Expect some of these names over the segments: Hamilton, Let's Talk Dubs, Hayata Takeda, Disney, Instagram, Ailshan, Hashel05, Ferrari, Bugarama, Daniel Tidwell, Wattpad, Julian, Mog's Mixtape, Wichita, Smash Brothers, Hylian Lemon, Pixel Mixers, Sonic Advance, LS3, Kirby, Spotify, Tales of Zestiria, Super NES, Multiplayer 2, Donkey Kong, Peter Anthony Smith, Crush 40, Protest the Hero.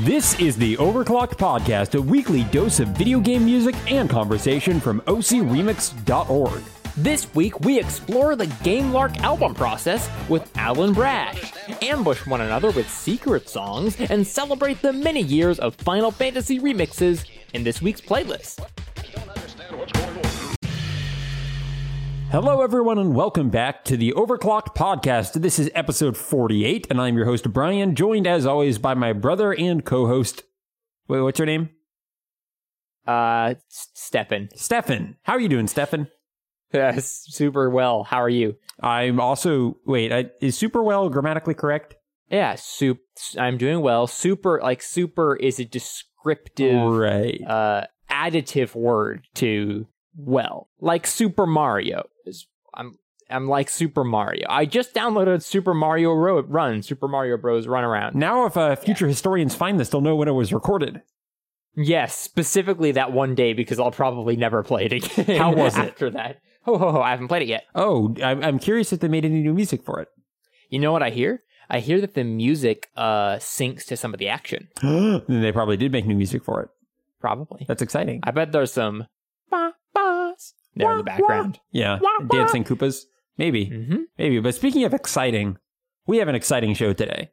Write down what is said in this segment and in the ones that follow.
This is the Overclocked Podcast, a weekly dose of video game music and conversation from OCRemix.org. This week, we explore the GameLark album process with Alan Brash, ambush one another with secret songs, and celebrate the many years of Final Fantasy remixes in this week's playlist. Hello, everyone, and welcome back to the Overclocked Podcast. This is episode 48, and I'm your host, Brian, joined, as always, by my brother and co-host... Wait, what's your name? Stefan. Stefan. How are you doing, Stefan? Super well. How are you? I'm also... Wait, is super well grammatically correct? Yeah, I'm doing well. Super, like, super is a descriptive... Right. Additive word to... Well, like Super Mario. I'm like Super Mario. I just downloaded Super Mario Run, Super Mario Bros. Run around. Now if future historians find this, they'll know when it was recorded. Yes, specifically that one day, because I'll probably never play it again. How was it? After that. I haven't played it yet. Oh, I'm curious if they made any new music for it. You know what I hear? I hear that the music syncs to some of the action. Then they probably did make new music for it. Probably. That's exciting. I bet there's some... There in the background. Yeah, dancing Koopas. Maybe. Mm-hmm. Maybe. But speaking of exciting, we have an exciting show today.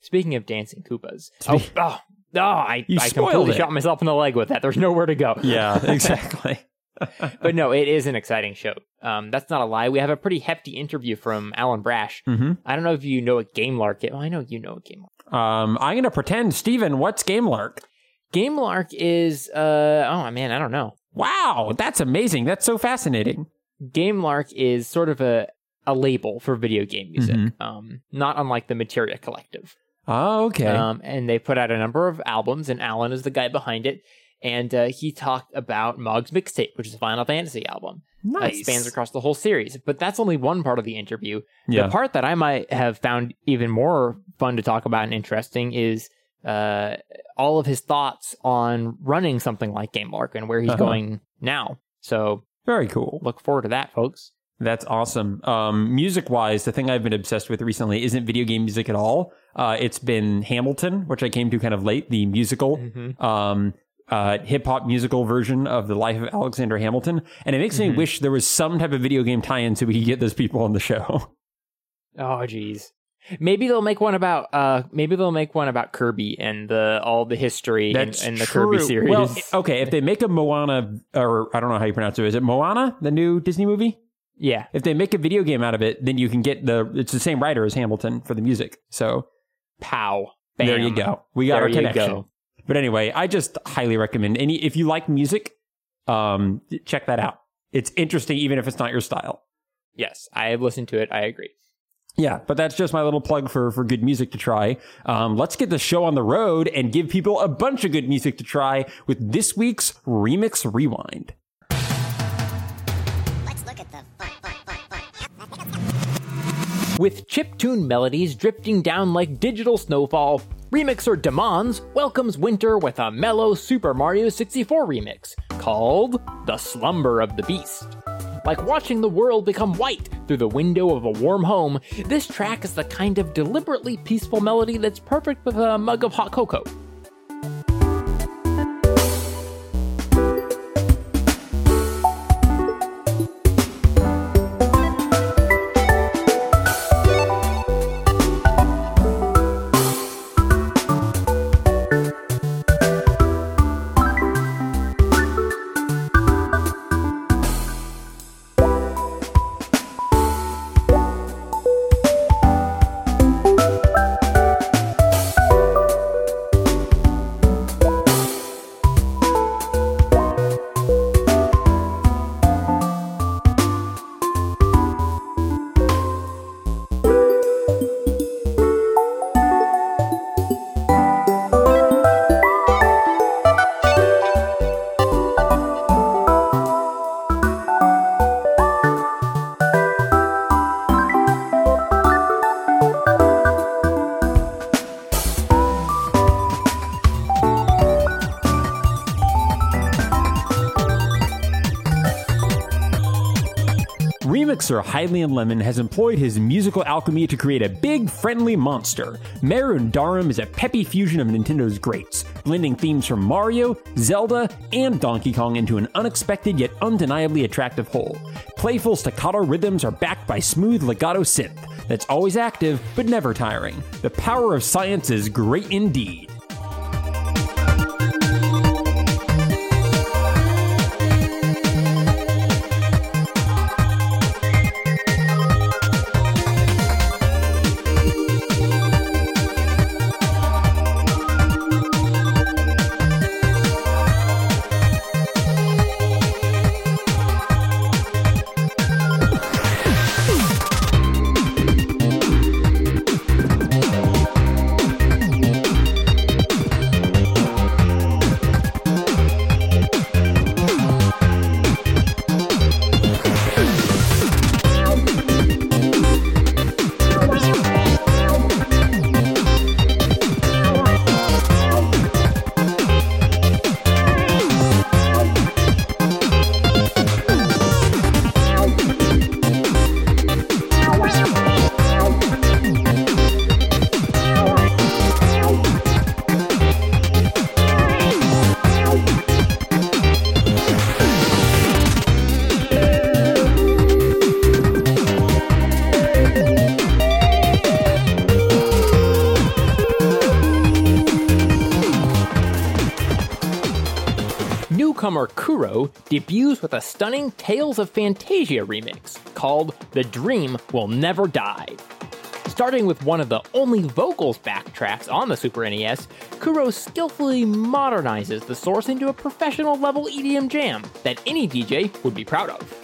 Speaking of dancing Koopas. I completely shot myself in the leg with that. There's nowhere to go. Yeah, exactly. But no, it is an exciting show. That's not a lie. We have a pretty hefty interview from Alan Brash. Mm-hmm. I don't know if you know what GameLark is. Oh, I know you know what GameLark. I'm going to pretend, Steven, what's GameLark? GameLark is, I don't know. Wow, that's amazing. That's so fascinating. GameLark is sort of a label for video game music, mm-hmm. Not unlike the Materia Collective. Oh, okay. And they put out a number of albums, and Alan is the guy behind it. And he talked about Mog's Mixtape, which is a Final Fantasy album. Nice. It spans across the whole series. But that's only one part of the interview. Yeah. The part that I might have found even more fun to talk about and interesting is... all of his thoughts on running something like GameLark and where he's going now. So very cool. Look forward to that, folks. That's awesome. Music-wise, the thing I've been obsessed with recently isn't video game music at all. It's been Hamilton, which I came to kind of late, the musical, mm-hmm. Hip-hop musical version of the life of Alexander Hamilton. And it makes mm-hmm. me wish there was some type of video game tie-in so we could get those people on the show. Oh, geez. Maybe they'll make one about Kirby and all the history and the Kirby series. Well, okay, if they make a Moana, or I don't know how you pronounce it, is it Moana, the new Disney movie? Yeah. If they make a video game out of it, then you can get it's the same writer as Hamilton for the music. So, pow, bam. There you go. We got our connection. But anyway, I just highly recommend if you like music, check that out. It's interesting, even if it's not your style. Yes, I have listened to it. I agree. Yeah, but that's just my little plug for good music to try. Let's get the show on the road and give people a bunch of good music to try with this week's Remix Rewind. Let's look at the fun. With chiptune melodies drifting down like digital snowfall, remixer Demons welcomes winter with a mellow Super Mario 64 remix called The Slumber of the Beast. Like watching the world become white through the window of a warm home, this track is the kind of deliberately peaceful melody that's perfect with a mug of hot cocoa. remixer Hylian Lemon has employed his musical alchemy to create a big, friendly monster. Merun Darum is a peppy fusion of Nintendo's greats, blending themes from Mario, Zelda, and Donkey Kong into an unexpected yet undeniably attractive whole. Playful staccato rhythms are backed by smooth legato synth that's always active but never tiring. The power of science is great indeed. Debuts with a stunning Tales of Phantasia remix called The Dream Will Never Die. Starting with one of the only vocals backtracks on the Super NES, Kuro skillfully modernizes the source into a professional level EDM jam that any DJ would be proud of.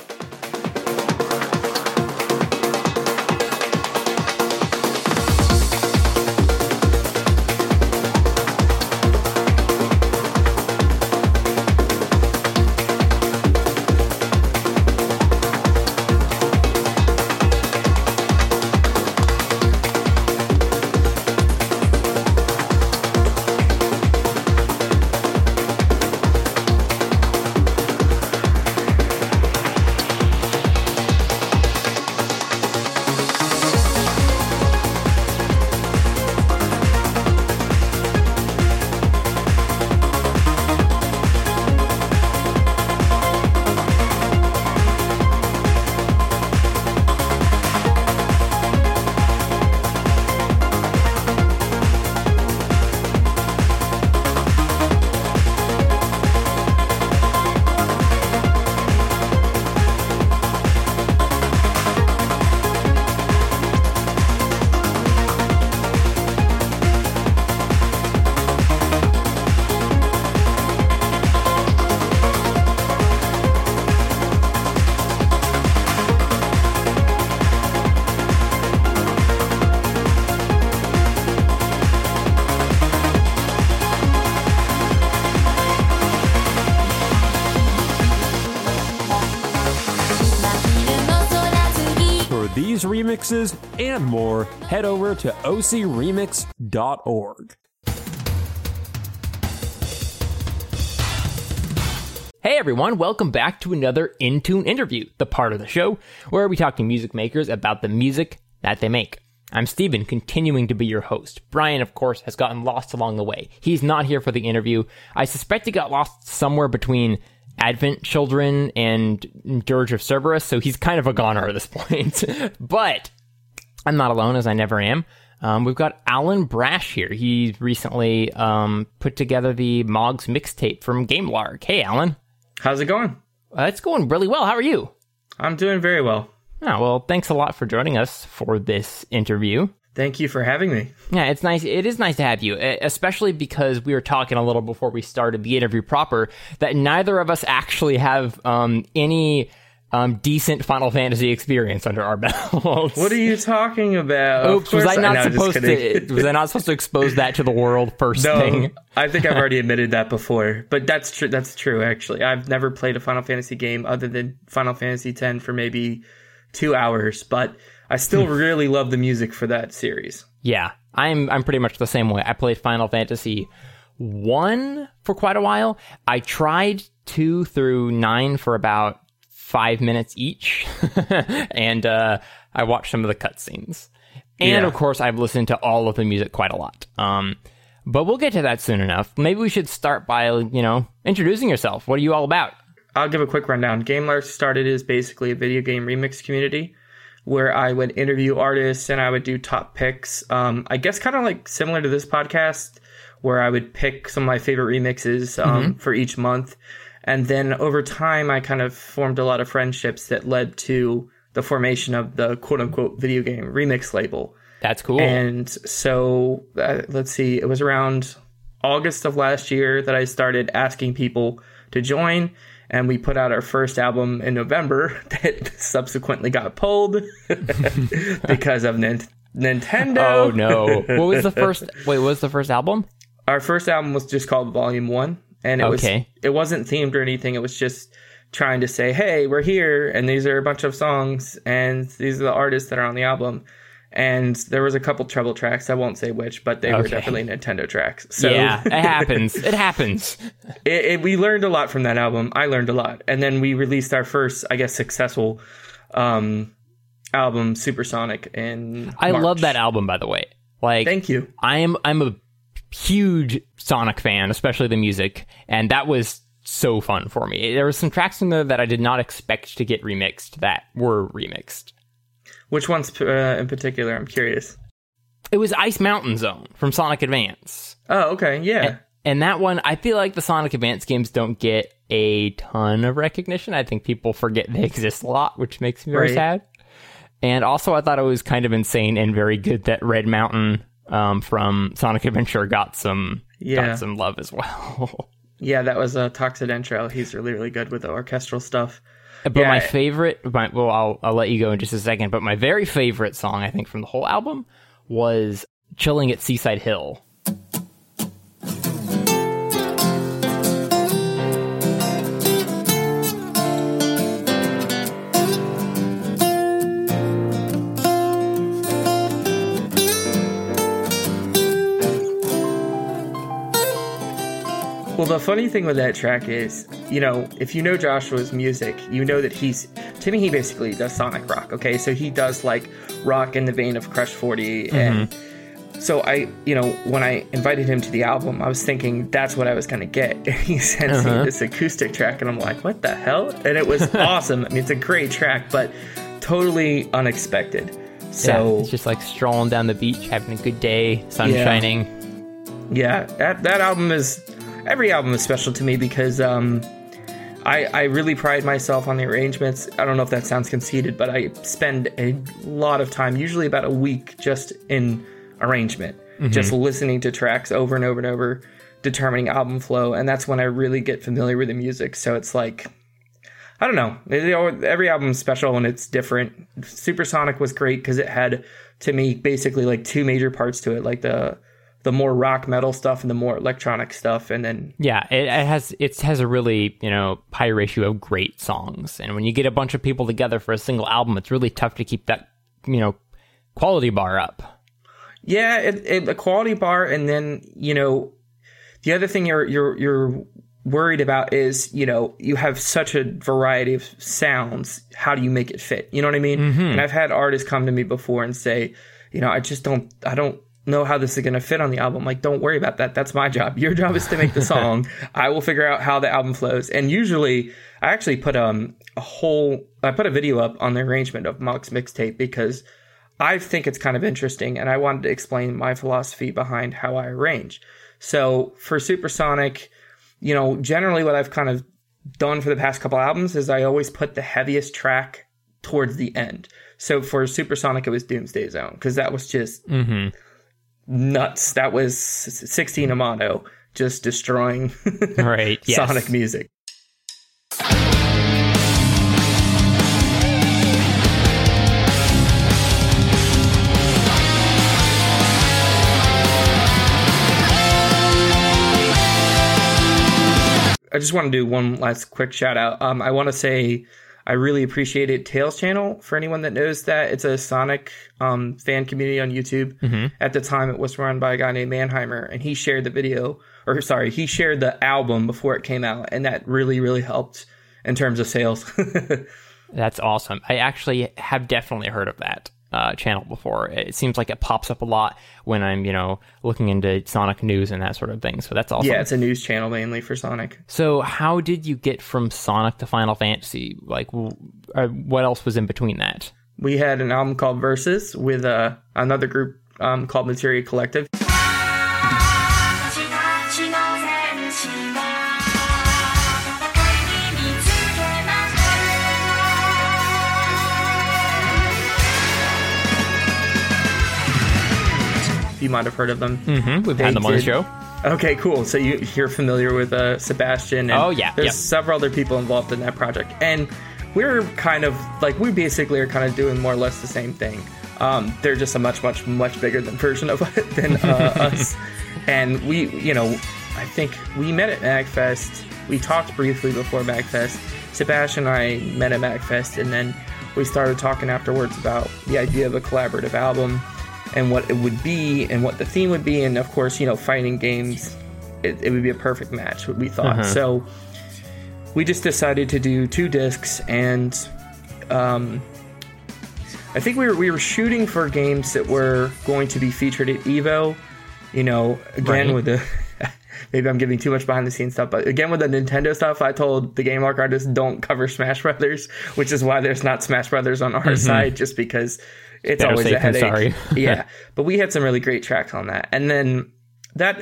Remixes and more, head over to OCRemix.org. Hey everyone, welcome back to another In Tune interview, the part of the show where we talk to music makers about the music that they make. I'm Steven, continuing to be your host. Brian, of course, has gotten lost along the way. He's not here for the interview. I suspect he got lost somewhere between Advent Children and Dirge of Cerberus, so he's kind of a goner at this point. But I'm not alone, as I never am. We've got Alan Brash here. He recently put together the Mog's Mixtape from GameLark. Hey, Alan. How's it going? It's going really well. How are you? I'm doing very well. Oh, well, thanks a lot for joining us for this interview. Thank you for having me. Yeah, it's nice. It is nice to have you, especially because we were talking a little before we started the interview proper that neither of us actually have any decent Final Fantasy experience under our belts. What are you talking about? Oops, was I not supposed to? Was I not supposed to expose that to the world first thing? I think I've already admitted that before, but that's true. That's true. Actually, I've never played a Final Fantasy game other than Final Fantasy X for maybe 2 hours, but I still really love the music for that series. Yeah, I'm pretty much the same way. I played Final Fantasy 1 for quite a while. I tried 2 through 9 for about 5 minutes each. And I watched some of the cutscenes. And, of course, I've listened to all of the music quite a lot. But we'll get to that soon enough. Maybe we should start by, you know, introducing yourself. What are you all about? I'll give a quick rundown. GameLark started as basically a video game remix community where I would interview artists and I would do top picks. I guess kind of like similar to this podcast where I would pick some of my favorite remixes for each month. And then over time, I kind of formed a lot of friendships that led to the formation of the quote-unquote video game remix label. That's cool. And so, let's see, it was around August of last year that I started asking people to join, and we put out our first album in November that subsequently got pulled because of Nintendo. Oh, no. What was the first album? Our first album was just called Volume One. And it wasn't themed or anything. It was just trying to say, hey, we're here, and these are a bunch of songs, and these are the artists that are on the album. And there was a couple treble tracks. I won't say which, but they were definitely Nintendo tracks. So yeah, it happens. We learned a lot from that album. I learned a lot. And then we released our first, I guess, successful album, Supersonic, in March. I love that album, by the way. Like, thank you. I'm a huge Sonic fan, especially the music, and that was so fun for me. There were some tracks in there that I did not expect to get remixed that were remixed. Which ones in particular? I'm curious. It was Ice Mountain Zone from Sonic Advance. Oh, okay, yeah. And that one, I feel like the Sonic Advance games don't get a ton of recognition. I think people forget they exist a lot, which makes me very sad. And also, I thought it was kind of insane and very good that Red Mountain from Sonic Adventure got some love as well. Yeah, that was Toxidentro. He's really, really good with the orchestral stuff. But my favorite, I'll let you go in just a second, but my very favorite song, I think, from the whole album was Chilling at Seaside Hill. Well, the funny thing with that track is, you know, if you know Joshua's music, you know that he basically does Sonic rock, okay? So he does, like, rock in the vein of Crush 40, and so I, you know, when I invited him to the album, I was thinking that's what I was going to get. And he sends me this acoustic track, and I'm like, what the hell? And it was awesome. I mean, it's a great track, but totally unexpected. So yeah, it's just, like, strolling down the beach, having a good day, sun shining. Yeah, that album is... Every album is special to me because I really pride myself on the arrangements. I don't know if that sounds conceited, but I spend a lot of time, usually about a week, just in arrangement, just listening to tracks over and over and over, determining album flow, and that's when I really get familiar with the music. So it's like, I don't know. Every album is special and it's different. Supersonic was great because it had, to me, basically like two major parts to it, like the more rock metal stuff and the more electronic stuff. And then, yeah, it has a really, you know, high ratio of great songs. And when you get a bunch of people together for a single album, it's really tough to keep that, you know, quality bar up. Yeah. The quality bar. And then, you know, the other thing you're worried about is, you know, you have such a variety of sounds. How do you make it fit? You know what I mean? Mm-hmm. And I've had artists come to me before and say, you know, I don't know how this is going to fit on the album. Like, don't worry about that. That's my job. Your job is to make the song. I will figure out how the album flows. And usually I actually put I put a video up on the arrangement of Mog's Mixtape because I think it's kind of interesting. And I wanted to explain my philosophy behind how I arrange. So for Supersonic, you know, generally what I've kind of done for the past couple albums is I always put the heaviest track towards the end. So for Supersonic, it was Doomsday Zone because that was just... nuts. That was 16 Amato just destroying Sonic music. I just want to do one last quick shout out. I want to say I really appreciated Tails channel. For anyone that knows that, it's a Sonic fan community on YouTube. At the time, it was run by a guy named Mannheimer, and he shared the album before it came out, and that really, really helped. in terms of sales. That's awesome. I actually have definitely heard of that channel before. It seems like it pops up a lot when I'm, you know, looking into Sonic news and that sort of thing. So that's awesome. Yeah, it's a news channel mainly for Sonic. So how did you get from Sonic to Final Fantasy? Like, what else was in between that? We had an album called Versus with another group called Materia Collective. You might have heard of them. Mm-hmm. We've had them on the show. Okay, cool. So you're familiar with Sebastian. And there's several other people involved in that project. And we're kind of like, we basically are kind of doing more or less the same thing. They're just a much, much, much bigger version of it than us. And we, you know, I think we met at MAGFest. We talked briefly before MAGFest. Sebastian and I met at MAGFest, and then we started talking afterwards about the idea of a collaborative album, and what it would be, and what the theme would be, and of course, you know, fighting games, it would be a perfect match, what we thought. Uh-huh. So we just decided to do 2 discs, and I think we were shooting for games that were going to be featured at Evo, you know, again, right. With the... Maybe I'm giving too much behind-the-scenes stuff, but again, with the Nintendo stuff, I told the GameLark artists, don't cover Smash Brothers, which is why there's not Smash Brothers on our side, just because it's better always a headache. Sorry. Yeah, but we had some really great tracks on that. And then that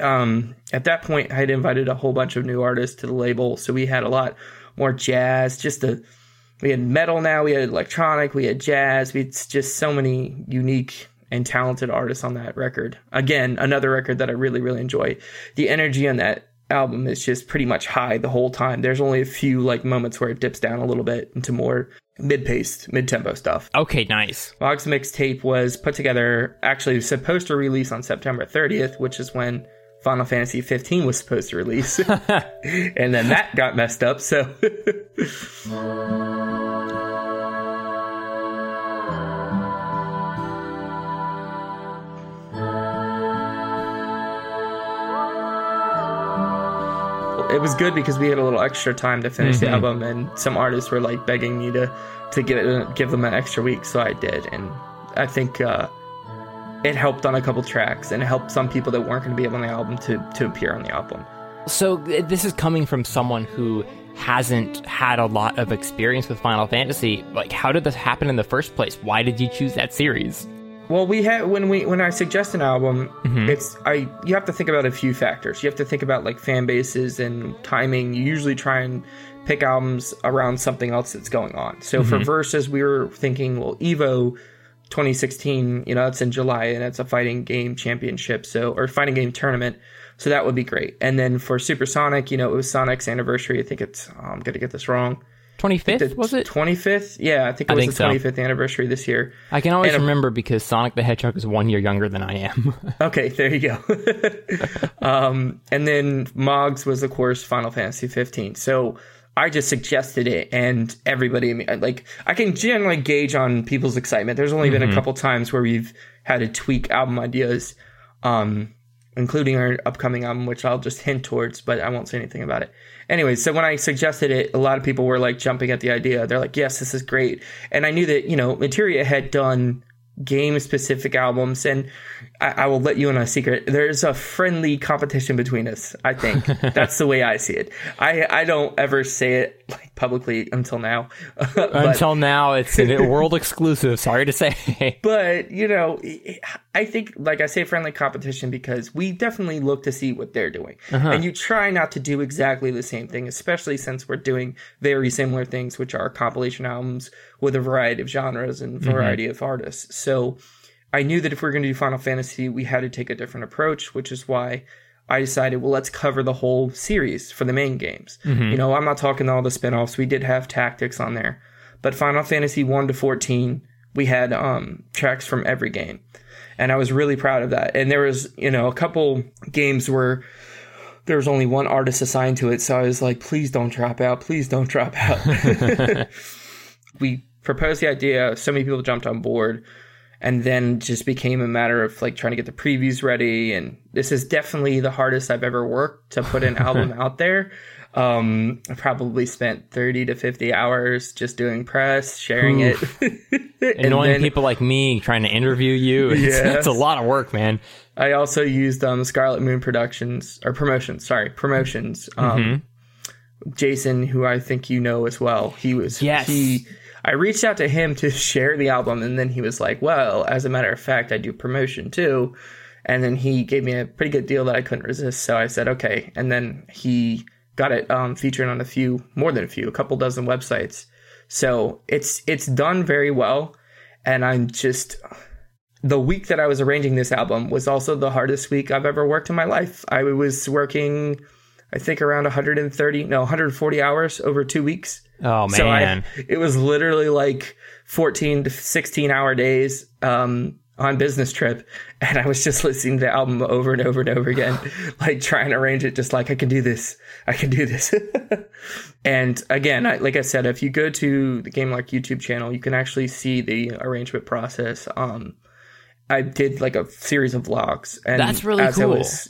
at that point, I had invited a whole bunch of new artists to the label, so we had a lot more jazz, we had metal now, we had electronic, we had jazz, we had just so many unique and talented artists on that record. Again, another record that I really, really enjoy. The energy on that album is just pretty much high the whole time. There's only a few like moments where it dips down a little bit into more mid-paced, mid-tempo stuff. Okay, nice. Mog's Mixtape was put together, actually supposed to release on September 30th, which is when Final Fantasy 15 was supposed to release. And then that got messed up, so... It was good because we had a little extra time to finish the album, and some artists were like begging me to give them an extra week, so I did, and I think it helped on a couple tracks, and it helped some people that weren't going to be able on the album to appear on the album. So this is coming from someone who hasn't had a lot of experience with Final Fantasy. Like, how did this happen in the first place? Why did you choose that series? Well, we had when I suggest an album, you have to think about a few factors. You have to think about like fan bases and timing. You usually try and pick albums around something else that's going on. So for Versus, we were thinking, well, Evo 2016, you know, it's in July and it's a fighting game championship, or fighting game tournament. So that would be great. And then for Supersonic, you know, it was Sonic's anniversary. I think it's I'm gonna get this wrong. 25th, was it? 25th? Yeah, I think it was the 25th anniversary this year. I can always remember because Sonic the Hedgehog is 1 year younger than I am. Okay, there you go. And then Mog's was, of course, Final Fantasy 15. So I just suggested it, and everybody, like, I can generally gauge on people's excitement. There's only been a couple times where we've had to tweak album ideas, including our upcoming album, which I'll just hint towards, but I won't say anything about it. Anyway, so when I suggested it, a lot of people were like jumping at the idea. They're like, yes, this is great. And I knew that, you know, Materia had done game-specific albums, and I will let you in a secret. There's a friendly competition between us, I think. That's the way I see it. I don't ever say it like publicly until now. Until now, it's a world exclusive, sorry to say. But, you know, I think, like I say, friendly competition because we definitely look to see what they're doing. Uh-huh. And you try not to do exactly the same thing, especially since we're doing very similar things, which are compilation albums with a variety of genres and variety of artists. So I knew that if we were going to do Final Fantasy, we had to take a different approach, which is why I decided, well, let's cover the whole series for the main games. You know, I'm not talking all the spinoffs. We did have Tactics on there. But Final Fantasy 1 to 14, we had tracks from every game. And I was really proud of that. And there was, you know, a couple games where there was only one artist assigned to it. So I was like, please don't drop out. Please don't drop out. We proposed the idea. So many people jumped on board. and then just became a matter of like trying to get the previews ready. And this is definitely the hardest I've ever worked to put an album out there. I probably spent 30 to 50 hours just doing press, sharing it. Annoying people like me trying to interview you. It's a lot of work, man. I also used Scarlet Moon Promotions. Jason, who I think you know as well. He was... Yes. I reached out to him to share the album, and then he was like, well, as a matter of fact, I do promotion too. And then he gave me a pretty good deal that I couldn't resist, so I said, okay. And then he got it featured on a couple dozen websites. So it's done very well, and the week that I was arranging this album was also the hardest week I've ever worked in my life. I was working, I think, around 140 hours over 2 weeks. Oh, man. So it was literally like 14 to 16-hour days on business trip. And I was just listening to the album over and over and over again, like trying to arrange it, just like, I can do this. And again, like I said, if you go to the GameLark YouTube channel, you can actually see the arrangement process. I did like a series of vlogs. And that's really cool. As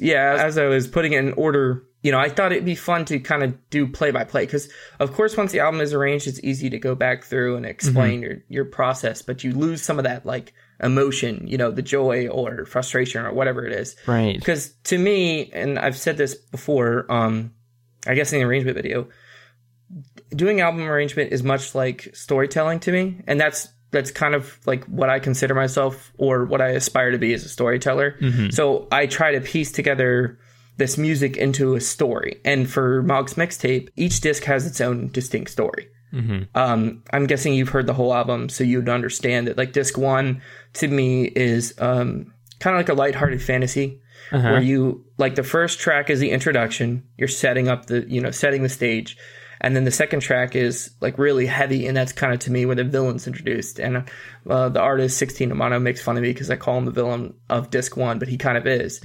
I was putting it in order, I thought it'd be fun to kind of do play by play, because of course, once the album is arranged, it's easy to go back through and explain your process, but you lose some of that like emotion, the joy or frustration or whatever it is. Right. Because to me, and I've said this before, I guess in the arrangement video, doing album arrangement is much like storytelling to me. And that's kind of like what I consider myself, or what I aspire to be as a storyteller. Mm-hmm. So I try to piece together this music into a story. And for Mog's Mixtape, each disc has its own distinct story. Mm-hmm. I'm guessing you've heard the whole album, so you'd understand that like disc one to me is kind of like a lighthearted fantasy, where you like the first track is the introduction. You're setting up the, setting the stage. And then the second track is like really heavy. And that's kind of to me where the villain's introduced. And the artist 16 Amano makes fun of me because I call him the villain of disc one, but he kind of is.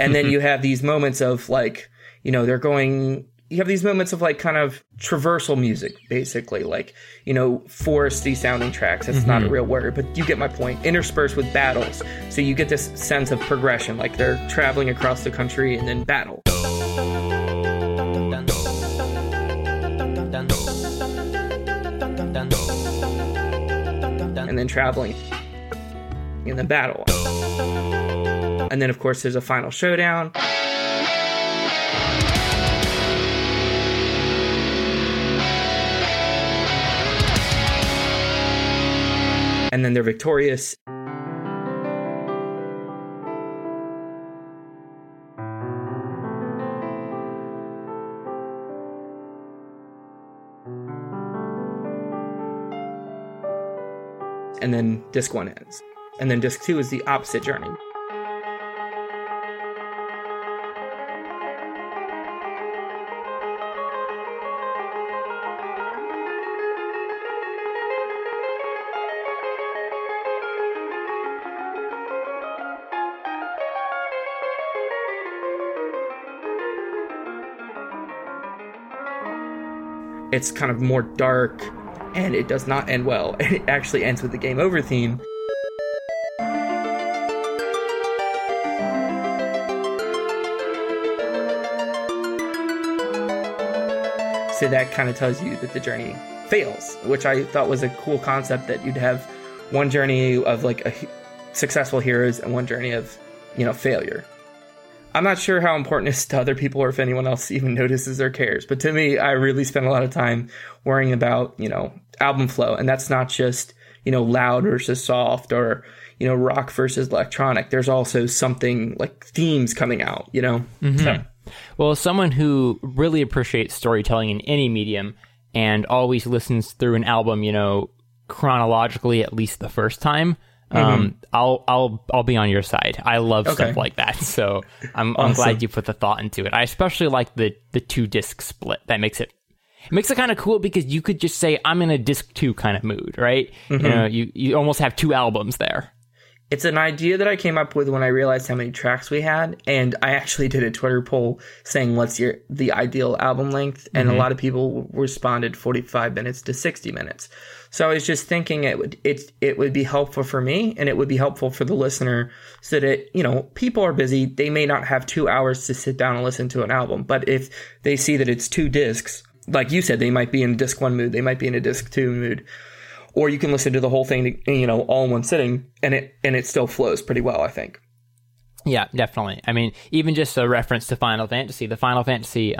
And then you have these moments of like, you have these moments of like kind of traversal music, basically, like, foresty sounding tracks. That's not a real word, but you get my point. Interspersed with battles. So you get this sense of progression, like they're traveling across the country and then battle. And then traveling in the battle. And then, of course, there's a final showdown. And then they're victorious. And then disc one ends. And then disc two is the opposite journey. It's kind of more dark, and it does not end well. It actually ends with the game over theme. So that kind of tells you that the journey fails, which I thought was a cool concept, that you'd have one journey of like a successful heroes and one journey of, failure. I'm not sure how important it is to other people, or if anyone else even notices or cares. But to me, I really spend a lot of time worrying about, album flow. And that's not just, loud versus soft, or, rock versus electronic. There's also something like themes coming out, So. Well, someone who really appreciates storytelling in any medium and always listens through an album, chronologically, at least the first time. I'll be on your side. I love stuff like that. So I'm glad you put the thought into it. I especially like the two disc split. That makes it kind of cool, because you could just say I'm in a disc two kind of mood, right? You almost have two albums there. It's an idea that I came up with when I realized how many tracks we had, and I actually did a Twitter poll saying what's the ideal album length, and a lot of people responded 45 minutes to 60 minutes. So I was just thinking it would be helpful for me, and it would be helpful for the listener, so that, you know, people are busy. They may not have 2 hours to sit down and listen to an album, but if they see that it's two discs, like you said, they might be in disc one mood, they might be in a disc two mood. Or you can listen to the whole thing, you know, all in one sitting, and it still flows pretty well, I think. Yeah, definitely. I mean, even just a reference to Final Fantasy, the Final Fantasy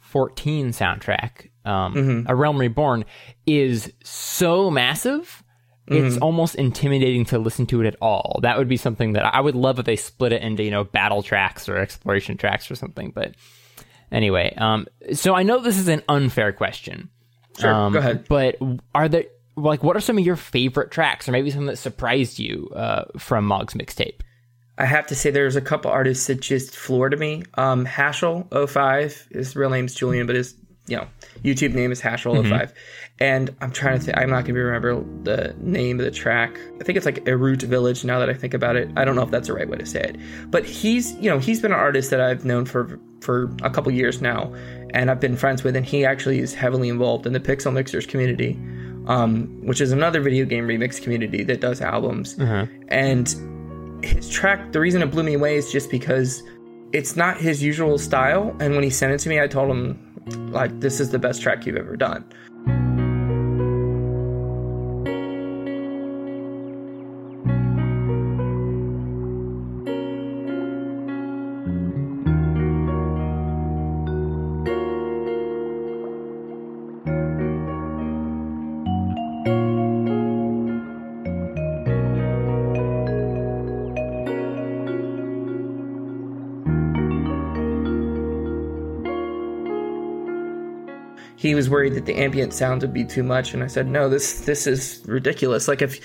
14 soundtrack, A Realm Reborn, is so massive, it's almost intimidating to listen to it at all. That would be something that I would love if they split it into, you know, battle tracks or exploration tracks or something. But anyway, so I know this is an unfair question. Sure, go ahead. But are there... like, what are some of your favorite tracks, or maybe some that surprised you from Mog's Mixtape? I have to say there's a couple artists that just floored me. Hashel05, his real name's Julian, but his, you know, YouTube name is Hashel05. And I'm trying to think, I'm not going to remember the name of the track. I think it's like Erut Village, now that I think about it. I don't know if that's the right way to say it. But he's, you know, he's been an artist that I've known for a couple years now, and I've been friends with, and he actually is heavily involved in the Pixel Mixers community. Which is another video game remix community that does albums. And his track, the reason it blew me away is just because it's not his usual style. And when he sent it to me, I told him, like, this is the best track you've ever done. He was worried that the ambient sounds would be too much, and I said, no, this is ridiculous. Like, if,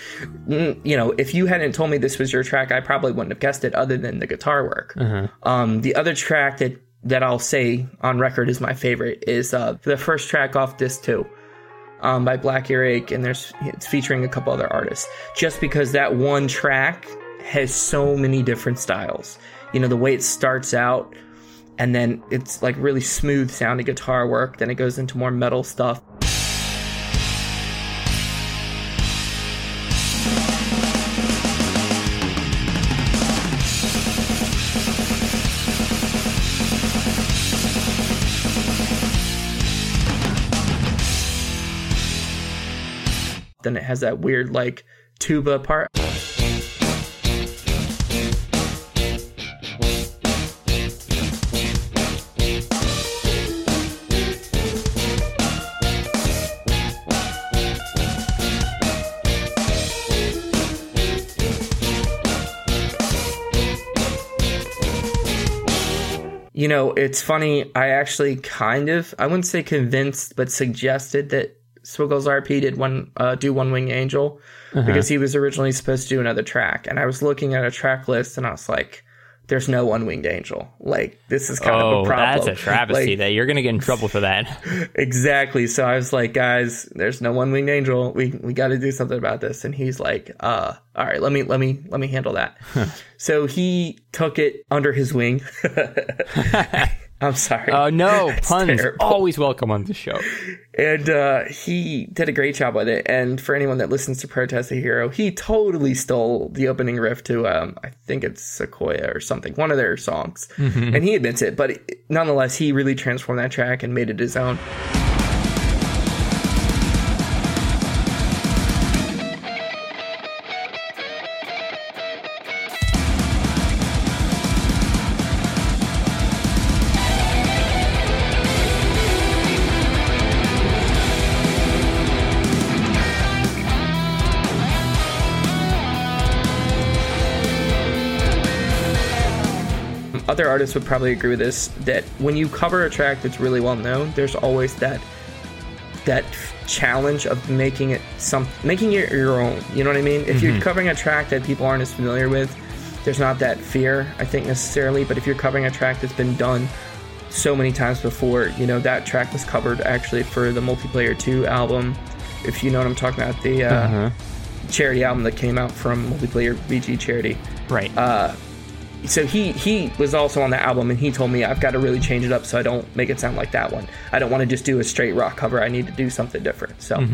you know, if you hadn't told me this was your track, I probably wouldn't have guessed it, other than the guitar work. The other track that I'll say on record is my favorite is the first track off Disc 2 by Black Earache, and it's featuring a couple other artists, just because that one track has so many different styles. You know, the way it starts out, and then it's like really smooth sounding guitar work. Then it goes into more metal stuff. Then it has that weird like tuba part. You know, it's funny, I actually kind of, I wouldn't say convinced, but suggested that Swiggles RP did do One Wing Angel, because he was originally supposed to do another track. And I was looking at a track list, and I was like, there's no One Winged Angel. Like, this is kind of a problem. That's a travesty, like, that you're going to get in trouble for that. Exactly. So I was like, guys, there's no One Winged Angel. We got to do something about this. And he's like, all right, let me handle that. So he took it under his wing. I'm sorry. Oh, no, puns always welcome on the show. And he did a great job with it. And for anyone that listens to Protest the Hero, he totally stole the opening riff to, I think it's Sequoia or something, one of their songs. And he admits it. But nonetheless, he really transformed that track and made it his own. Other artists would probably agree with this, that when you cover a track that's really well known, there's always that challenge of making it your own. You know what I mean? If you're covering a track that people aren't as familiar with, there's not that fear, I think, necessarily. But if you're covering a track that's been done so many times before, you know, that track was covered actually for the Multiplayer 2 album, if you know what I'm talking about, the charity album that came out from Multiplayer VG Charity. Right. So he was also on the album, and he told me, I've got to really change it up so I don't make it sound like that one. I don't want to just do a straight rock cover. I need to do something different. So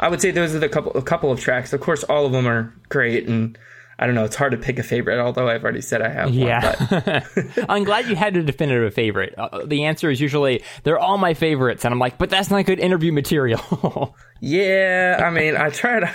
I would say those are the couple of tracks. Of course, all of them are great, and I don't know, it's hard to pick a favorite, although I've already said I have one. Yeah. I'm glad you had a definitive favorite. The answer is usually, they're all my favorites, and I'm like, but that's not good interview material. Yeah, I mean, I try to...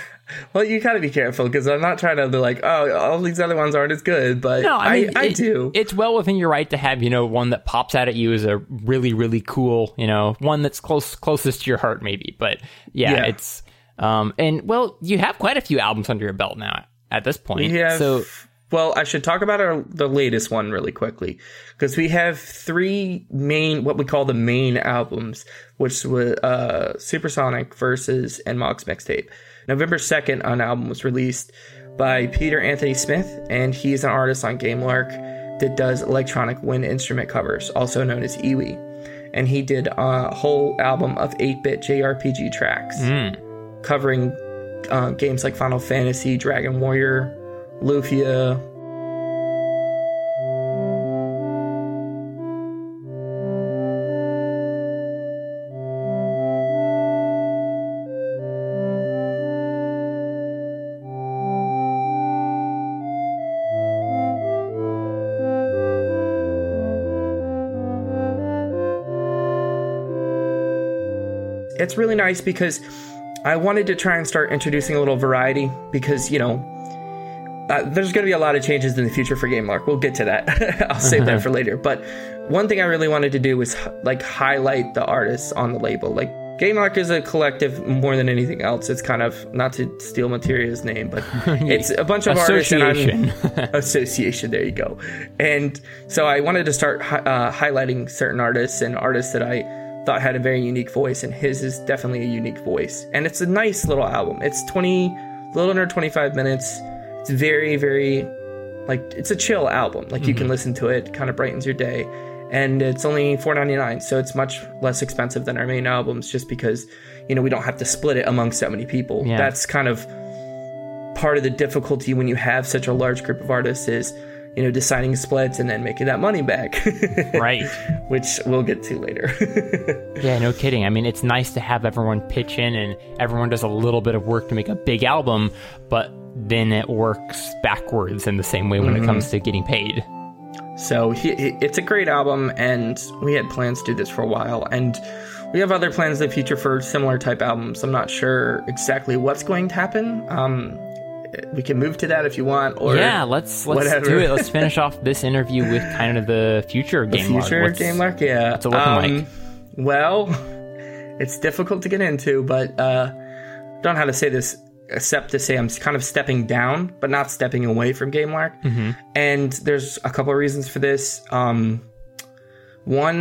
Well, you gotta be careful, because I'm not trying to be like, oh, all these other ones aren't as good, but no, I do. It's well within your right to have, you know, one that pops out at you as a really, really cool, you know, one that's closest to your heart, maybe. But yeah. It's... and, well, you have quite a few albums under your belt now at this point. Yeah. So, well, I should talk about the latest one really quickly, because we have three main, what we call the main albums, which were Supersonic, Versus, and Mog's Mixtape. November 2nd, an album was released by Peter Anthony Smith, and he's an artist on GameLark that does electronic wind instrument covers, also known as Iwi. And he did a whole album of 8-bit JRPG tracks covering games like Final Fantasy, Dragon Warrior, Lufia. It's really nice because I wanted to try and start introducing a little variety, because, you know, there's going to be a lot of changes in the future for GameLark. We'll get to that. I'll save that for later. But one thing I really wanted to do was, like, highlight the artists on the label. Like, GameLark is a collective more than anything else. It's kind of, not to steal Materia's name, but it's a bunch of artists. Association, there you go. And so I wanted to start highlighting certain artists and artists that I thought had a very unique voice, and his is definitely a unique voice. And it's a nice little album. It's a little under 25 minutes. It's very, very, like, it's a chill album. Like, you can listen to it, kind of brightens your day. And it's only $4.99, so it's much less expensive than our main albums, just because, you know, we don't have to split it among so many people. Yeah. That's kind of part of the difficulty when you have such a large group of artists is, you know, deciding splits and then making that money back. Right. Which we'll get to later. Yeah, no kidding. I mean, it's nice to have everyone pitch in, and everyone does a little bit of work to make a big album, but then it works backwards in the same way when it comes to getting paid. So it's a great album, and we had plans to do this for a while, and we have other plans in the future for similar type albums. I'm not sure exactly what's going to happen. We can move to that if you want, or yeah, let's do it. Let's finish off this interview with kind of the future of GameLark. Yeah, what's it looking like? Well, it's difficult to get into, but don't know how to say this except to say I'm kind of stepping down, but not stepping away from GameLark. And there's a couple of reasons for this. One,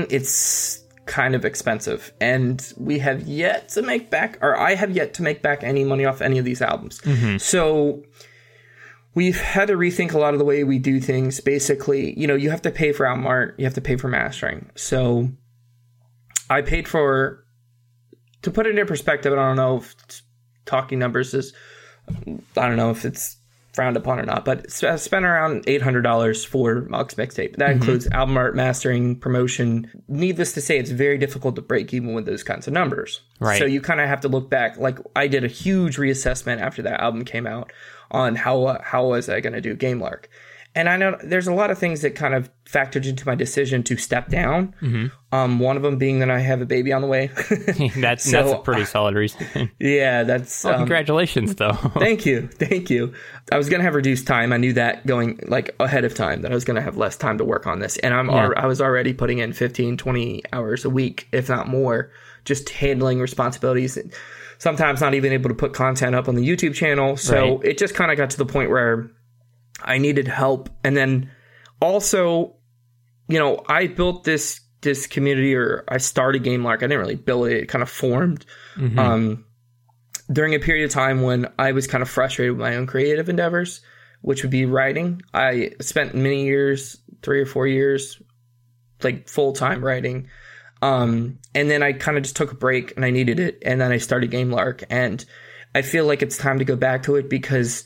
it's kind of expensive, and we have yet to make back, or I have yet to make back any money off any of these albums. So we've had to rethink a lot of the way we do things. Basically, you know, you have to pay for album art, you have to pay for mastering. So I paid for, to put it in perspective, I don't know if talking numbers is, I don't know if it's frowned upon or not, but I spent around $800 for Mog's Mixtape. That includes album art, mastering, promotion. Needless to say, it's very difficult to break even with those kinds of numbers. Right. So you kind of have to look back. Like, I did a huge reassessment after that album came out on how was I going to do GameLark. And I know there's a lot of things that kind of factored into my decision to step down. One of them being that I have a baby on the way. That's a pretty solid reason. Yeah, that's... Well, congratulations, though. Thank you. I was going to have reduced time. I knew that going, like, ahead of time, that I was going to have less time to work on this. And I was already putting in 15, 20 hours a week, if not more, just handling responsibilities. Sometimes not even able to put content up on the YouTube channel. So It just kind of got to the point where I needed help. And then also, you know, I built this community, or I started GameLark. I didn't really build it. It kind of formed during a period of time when I was kind of frustrated with my own creative endeavors, which would be writing. I spent many years, 3 or 4 years, like full-time writing. And then I kind of just took a break, and I needed it. And then I started GameLark, and I feel like it's time to go back to it, because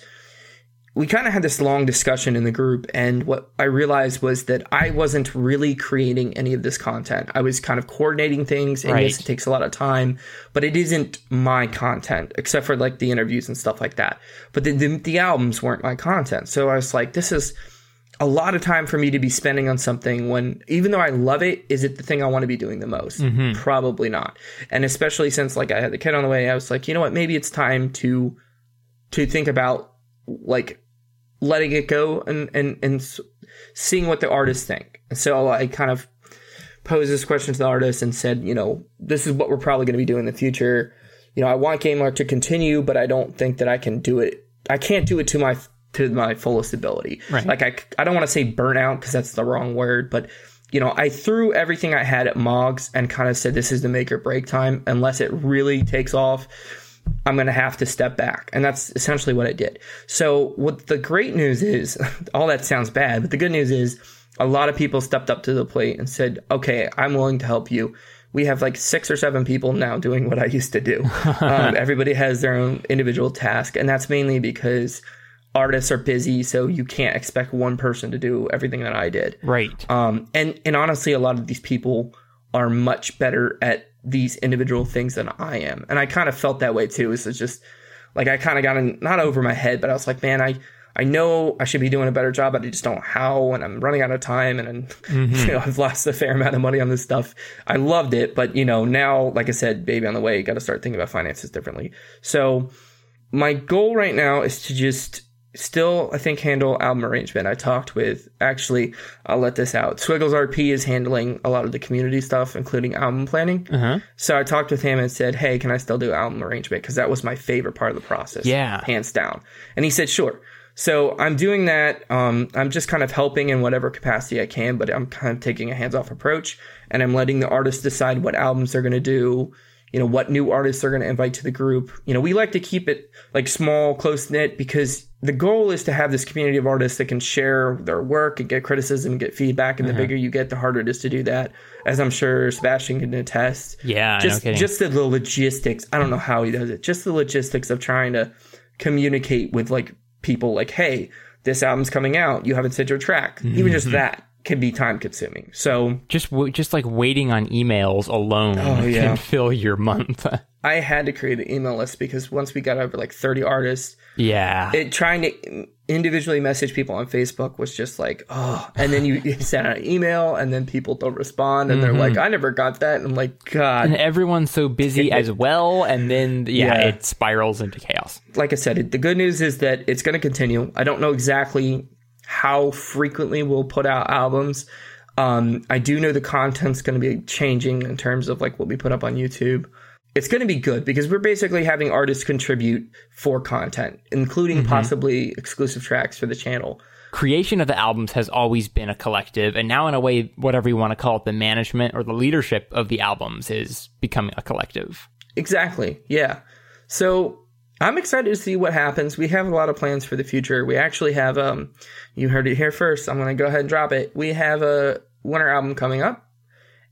we kind of had this long discussion in the group, and what I realized was that I wasn't really creating any of this content. I was kind of coordinating things, and yes, it takes a lot of time, but it isn't my content, except for like the interviews and stuff like that. But the albums weren't my content. So I was like, this is a lot of time for me to be spending on something when, even though I love it, is it the thing I want to be doing the most? Mm-hmm. Probably not. And especially since like I had the kid on the way, I was like, you know what, maybe it's time to think about like letting it go and seeing what the artists think. So I kind of posed this question to the artists and said, you know, this is what we're probably going to be doing in the future. You know, I want GameLark to continue, but I don't think that I can do it. I can't do it to my fullest ability. Right. Like I don't want to say burnout, because that's the wrong word, but you know, I threw everything I had at Mog's and kind of said, this is the make or break time. Unless it really takes off, I'm going to have to step back. And that's essentially what I did. So what the great news is, all that sounds bad, but the good news is a lot of people stepped up to the plate and said, okay, I'm willing to help you. We have like 6 or 7 people now doing what I used to do. Everybody has their own individual task. And that's mainly because artists are busy, so you can't expect one person to do everything that I did. Right. And honestly, a lot of these people are much better at these individual things than I am. And I kind of felt that way too. It's just like I kind of got in, not over my head, but I was like, man, I know I should be doing a better job, but I just don't know how, and I'm running out of time, and mm-hmm. you know, I've lost a fair amount of money on this stuff. I loved it, but you know, now, like I said, baby on the way, you got to start thinking about finances differently. So my goal right now is to just still, I think, handle album arrangement. I talked with, actually, I'll let this out. Swiggles RP is handling a lot of the community stuff, including album planning. Uh-huh. So I talked with him and said, hey, can I still do album arrangement? Because that was my favorite part of the process. Yeah. Hands down. And he said, sure. So I'm doing that. I'm just kind of helping in whatever capacity I can, but I'm kind of taking a hands-off approach, and I'm letting the artists decide what albums they're going to do, you know, what new artists they're going to invite to the group. You know, we like to keep it like small, close-knit, because the goal is to have this community of artists that can share their work and get criticism and get feedback. And the bigger you get, the harder it is to do that, as I'm sure Sebastian can attest. Yeah, just, no kidding. Just the logistics. I don't know how he does it. Just the logistics of trying to communicate with like people like, hey, this album's coming out. You haven't sent your track. Mm-hmm. Even just that can be time consuming. So just like waiting on emails alone can fill your month. I had to create an email list because once we got over like 30 artists, trying to individually message people on Facebook was just like, oh. And then you send out an email, and then people don't respond, and mm-hmm. they're like, I never got that. And I'm like, God. And everyone's so busy as well. And then, it spirals into chaos. Like I said, the good news is that it's going to continue. I don't know exactly how frequently we'll put out albums. I do know the content's going to be changing in terms of like what we put up on YouTube. It's going to be good because we're basically having artists contribute for content, including mm-hmm. possibly exclusive tracks for the channel. Creation of the albums has always been a collective, and now in a way, whatever you want to call it, the management or the leadership of the albums is becoming a collective. Exactly. Yeah. So I'm excited to see what happens. We have a lot of plans for the future. We actually have, you heard it here first. I'm going to go ahead and drop it. We have a winter album coming up,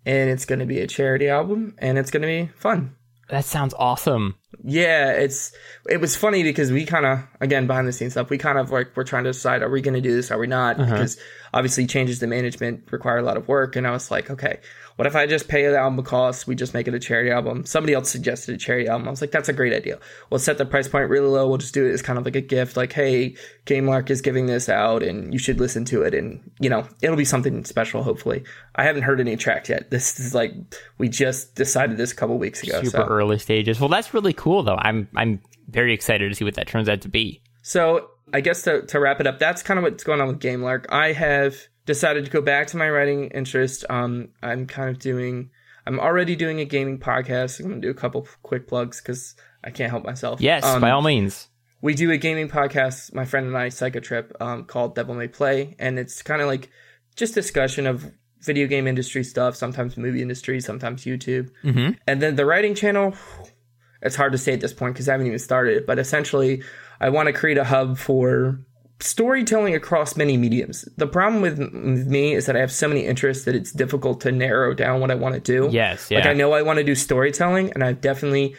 and it's going to be a charity album, and it's going to be fun. That sounds awesome. Yeah, it was funny because we kind of, again, behind the scenes stuff, we kind of like, we're trying to decide, are we going to do this? Are we not? Uh-huh. Because obviously changes to management require a lot of work. And I was like, okay, what if I just pay the album costs? We just make it a charity album. Somebody else suggested a charity album. I was like, that's a great idea. We'll set the price point really low. We'll just do it as kind of like a gift. Like, hey, GameLark is giving this out and you should listen to it. And, you know, it'll be something special, hopefully. I haven't heard any tracks yet. This is like, we just decided this a couple weeks ago. Early stages. Well, that's really cool, though. I'm very excited to see what that turns out to be. So I guess to wrap it up, that's kind of what's going on with GameLark. I have decided to go back to my writing interest. I'm already doing a gaming podcast. I'm going to do a couple quick plugs because I can't help myself. Yes, by all means. We do a gaming podcast, my friend and I, Psychotrip, called Devil May Play. And it's kind of like just discussion of video game industry stuff, sometimes movie industry, sometimes YouTube. Mm-hmm. And then the writing channel, it's hard to say at this point because I haven't even started it, but essentially I want to create a hub for storytelling across many mediums. The problem with me is that I have so many interests that it's difficult to narrow down what I want to do. Yes. Yeah. Like I know I want to do storytelling, and I've definitely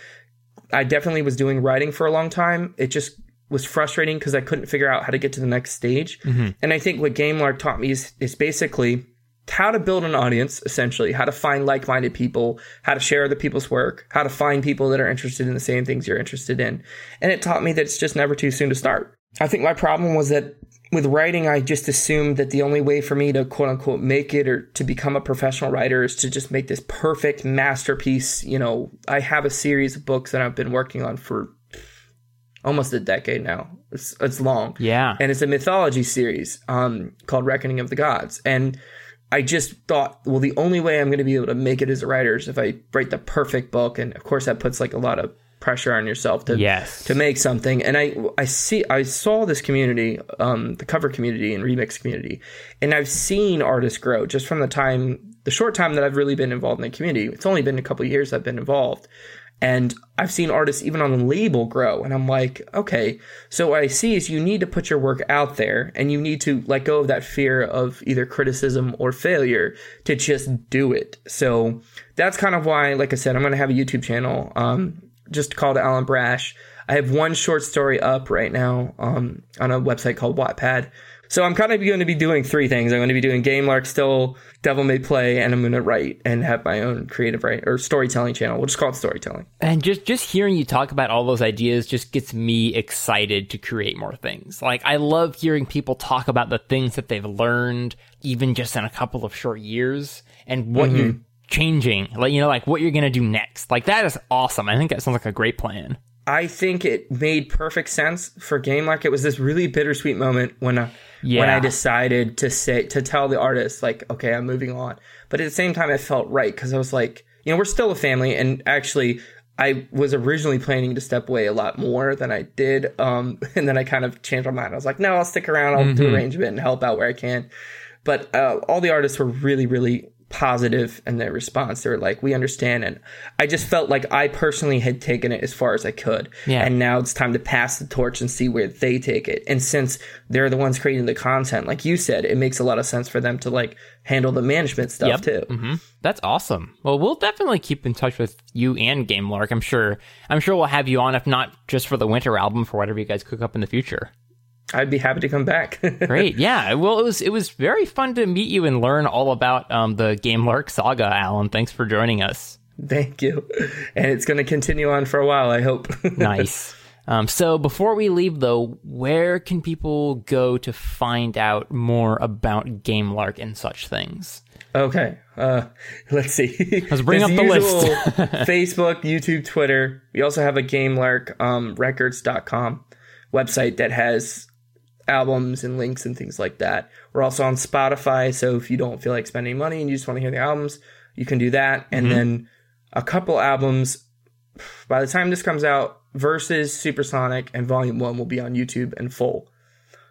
I definitely was doing writing for a long time. It just was frustrating because I couldn't figure out how to get to the next stage. Mm-hmm. And I think what GameLark taught me is basically how to build an audience, essentially, how to find like-minded people, how to share other people's work, how to find people that are interested in the same things you're interested in. And it taught me that it's just never too soon to start. I think my problem was that with writing, I just assumed that the only way for me to quote-unquote make it or to become a professional writer is to just make this perfect masterpiece. You know, I have a series of books that I've been working on for almost a decade now. It's long. Yeah. And it's a mythology series called Reckoning of the Gods. And I just thought, well, the only way I'm going to be able to make it as a writer is if I write the perfect book. And of course, that puts like a lot of pressure on yourself to make something. And I saw this community, the cover community and remix community, and I've seen artists grow just from the short time that I've really been involved in the community. It's only been a couple of years I've been involved, and I've seen artists even on the label grow. And I'm like, okay, so what I see is you need to put your work out there, and you need to let go of that fear of either criticism or failure to just do it. So that's kind of why, like I said, I'm going to have a YouTube channel. Just called Alan Brash. I have one short story up right now on a website called Wattpad. So I'm kind of going to be doing three things. I'm going to be doing GameLark still, Devil May Play, and I'm going to write and have my own creative write or storytelling channel. We'll just call it storytelling. And just hearing you talk about all those ideas just gets me excited to create more things. Like, I love hearing people talk about the things that they've learned, even just in a couple of short years, and what you changing, like, you know, like what you're gonna do next. Like, that is awesome. I think that sounds like a great plan. I think it made perfect sense for GameLark. It was this really bittersweet moment when I decided to tell the artist, like, okay, I'm moving on. But at the same time, it felt right because I was like, you know, we're still a family, and actually, I was originally planning to step away a lot more than I did, and then I kind of changed my mind. I was like, no, I'll stick around. I'll do arrangement and help out where I can. But all the artists were really, really positive in their response. They were like, we understand. And I just felt like I personally had taken it as far as I could. Yeah. And now it's time to pass the torch and see where they take it. And since they're the ones creating the content, like you said, it makes a lot of sense for them to like handle the management stuff too. Mm-hmm. That's awesome. Well, we'll definitely keep in touch with you and GameLark. I'm sure we'll have you on, if not just for the winter album, for whatever you guys cook up in the future. I'd be happy to come back. Great. Yeah. Well, it was very fun to meet you and learn all about the GameLark saga, Alan. Thanks for joining us. Thank you. And it's going to continue on for a while, I hope. Nice. So before we leave, though, where can people go to find out more about GameLark and such things? Okay. Let's see. Let's bring up the list. Facebook, YouTube, Twitter. We also have a GameLark records.com website that has albums and links and things like that. We're also on Spotify, so if you don't feel like spending money and you just want to hear the albums, you can do that. And then a couple albums, by the time this comes out, Versus, Supersonic, and Volume One will be on YouTube in full.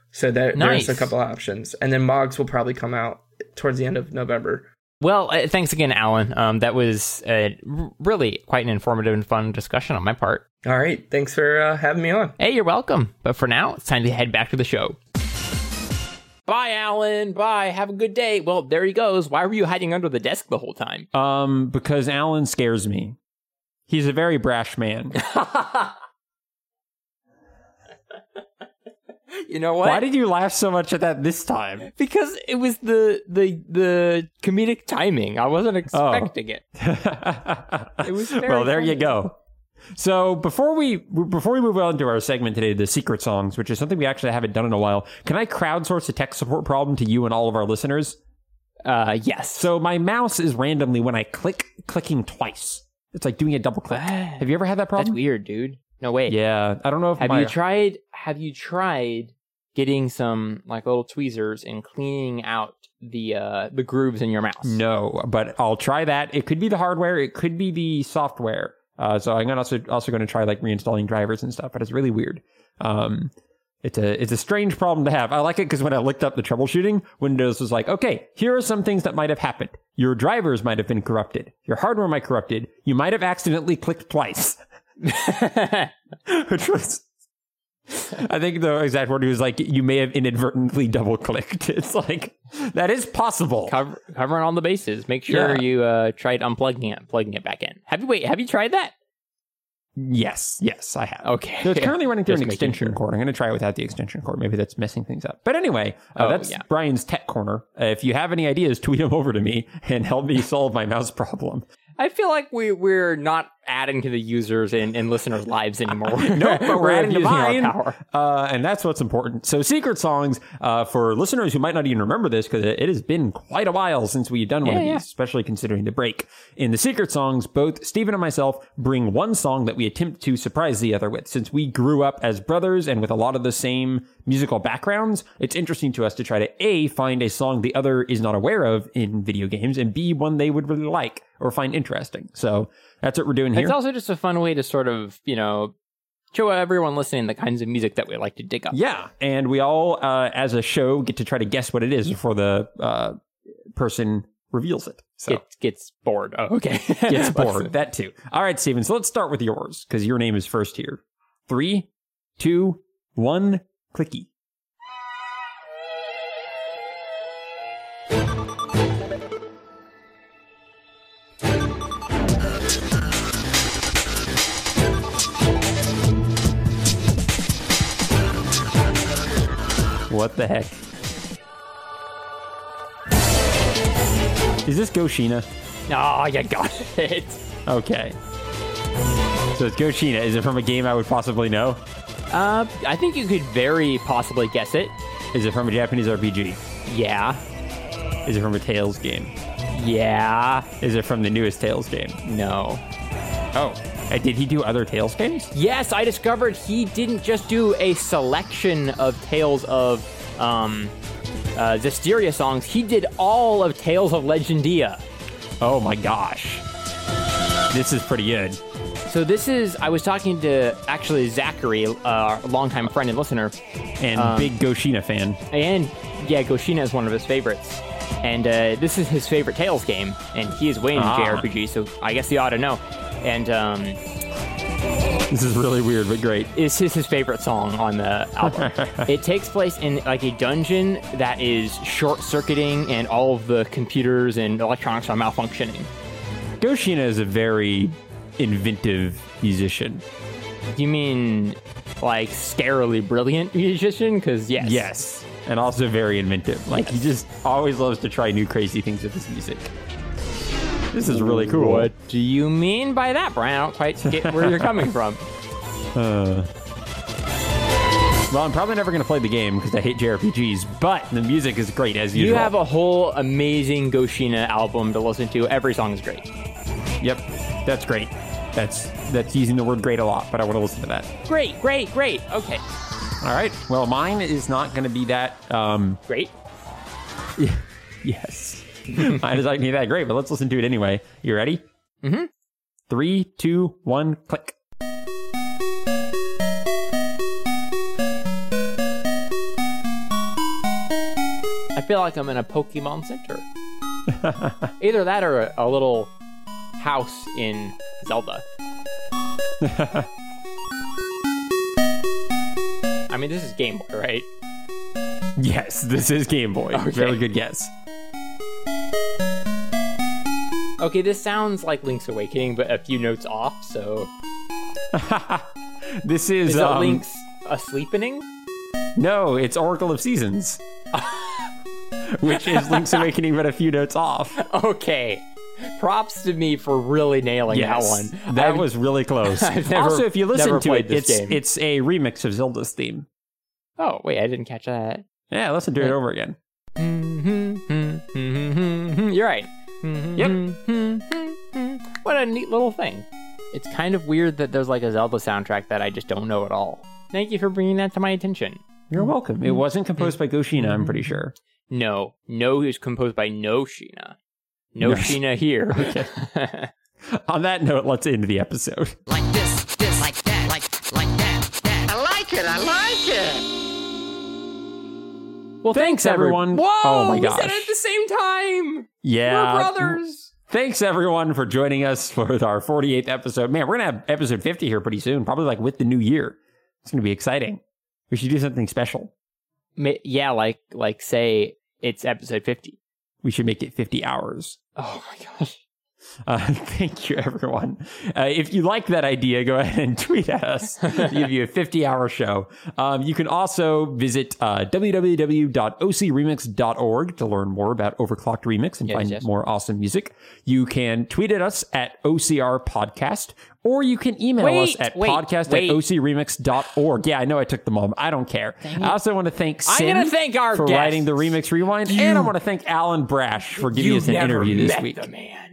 So there's a couple options. And then Mog's will probably come out towards the end of November. Well, thanks again, Alan. That was really quite an informative and fun discussion on my part. All right. Thanks for having me on. Hey, you're welcome. But for now, it's time to head back to the show. Bye, Alan. Bye. Have a good day. Well, there he goes. Why were you hiding under the desk the whole time? Because Alan scares me. He's a very brash man. You know what? Why did you laugh so much at that this time? Because it was the comedic timing. I wasn't expecting it. It was very well, there funny. You go. So before we move on to our segment today, the secret songs, which is something we actually haven't done in a while, can I crowdsource a tech support problem to you and all of our listeners? Yes. So my mouse is randomly, when I clicking twice. It's like doing a double click. Have you ever had that problem? That's weird, dude. No, wait. Yeah, I don't know if Have you tried getting some like little tweezers and cleaning out the grooves in your mouse? No, but I'll try that. It could be the hardware. It could be the software. So I'm also going to try like reinstalling drivers and stuff, but it's really weird. It's a strange problem to have. I like it because when I looked up the troubleshooting, Windows was like, okay, here are some things that might have happened. Your drivers might have been corrupted. Your hardware might be corrupted. You might have accidentally clicked twice. Which was, I think the exact word was like, you may have inadvertently double clicked. It's like, that is possible. Covering all the bases. Make sure you tried unplugging it, plugging it back in. Have you tried that? Yes, I have. Okay. So it's currently running through an extension cord. I'm going to try it without the extension cord. Maybe that's messing things up. But anyway, that's Brian's tech corner. If you have any ideas, tweet them over to me and help me solve my mouse problem. I feel like we're not adding to the users' and listeners' lives anymore. No, but we're adding to mine. Our power. And that's what's important. So secret songs, for listeners who might not even remember this, because it has been quite a while since we've done one of these, especially considering the break. In the secret songs, both Stephen and myself bring one song that we attempt to surprise the other with. Since we grew up as brothers and with a lot of the same musical backgrounds, it's interesting to us to try to A, find a song the other is not aware of in video games, and B, one they would really like or find interesting. So that's what we're doing here. It's also just a fun way to sort of, you know, show everyone listening the kinds of music that we like to dig up. Yeah, and we all, as a show, get to try to guess what it is before the person reveals it. So gets bored. Oh, okay. Gets bored. That too. All right, Stephen, so let's start with yours, because your name is first here. 3, 2, 1, clicky. What the heck? Is this Goshina? Oh, you got it. Okay. So it's Goshina. Is it from a game I would possibly know? I think you could very possibly guess it. Is it from a Japanese RPG? Yeah. Is it from a Tales game? Yeah. Is it from the newest Tales game? No. Oh. Did he do other Tales games? Yes, I discovered he didn't just do a selection of Tales of Zestiria songs. He did all of Tales of Legendia. Oh my gosh. This is pretty good. So this is, I was talking to actually Zachary, our longtime friend and listener. And big Goshina fan. And yeah, Goshina is one of his favorites. And this is his favorite Tales game. And he is way into JRPG, so I guess he ought to know. And this is really weird, but great. This is his favorite song on the album. It takes place in like a dungeon that is short-circuiting and all of the computers and electronics are malfunctioning. Goshina is a very inventive musician. You mean like scarily brilliant musician? Because yes. Yes, and also very inventive. Like yes. He just always loves to try new crazy things with his music. This is really cool. What do you mean by that, Brian? I don't quite get where you're coming from. Well, I'm probably never going to play the game because I hate JRPGs, but the music is great as usual. You have a whole amazing Goshina album to listen to. Every song is great. Yep, that's great. That's using the word great a lot, but I want to listen to that. Great, great, great. Okay. All right. Well, mine is not going to be that... great? Yes. Mine does not need that great, but let's listen to it anyway. You ready? Mm-hmm. 3, 2, 1, click. I feel like I'm in a Pokemon Center. Either that or a little house in Zelda. I mean, this is Game Boy, right? Yes, this is Game Boy. Okay. Very good guess. Okay, this sounds like Link's Awakening, but a few notes off, so... This is... Is it Link's Asleepening? No, it's Oracle of Seasons. Which is Link's Awakening, but a few notes off. Okay. Props to me for really nailing that one. That was really close. Also, if you listen to it, it's a remix of Zelda's theme. Oh, wait, I didn't catch that. Yeah, listen to it over again. You're right. Yep. What a neat little thing. It's kind of weird that there's like a Zelda soundtrack that I just don't know at all. Thank you for bringing that to my attention. You're welcome. It wasn't composed by Goshina, I'm pretty sure. No, it was composed by Noshina. Noshina here. Okay. On that note, let's end the episode. Like this, like that, like that. I like it. Well, thanks everyone. Whoa, oh my gosh. We said it at the same time. Yeah. We're brothers. Thanks everyone for joining us for our 48th episode. Man, we're going to have episode 50 here pretty soon, probably like with the new year. It's going to be exciting. We should do something special. Yeah, like say it's episode 50. We should make it 50 hours. Oh my gosh. Thank you, everyone. If you like that idea, go ahead and tweet at us. We'll give you a 50-hour show. You can also visit www.ocremix.org to learn more about Overclocked Remix and find more awesome music. You can tweet at us at OCR Podcast, or you can email us at podcast at ocremix.org. Yeah, I know I took the moment. I don't care. I also want to thank Sin for writing the Remix Rewind, and I want to thank Alan Brash for giving us an interview this week. The man.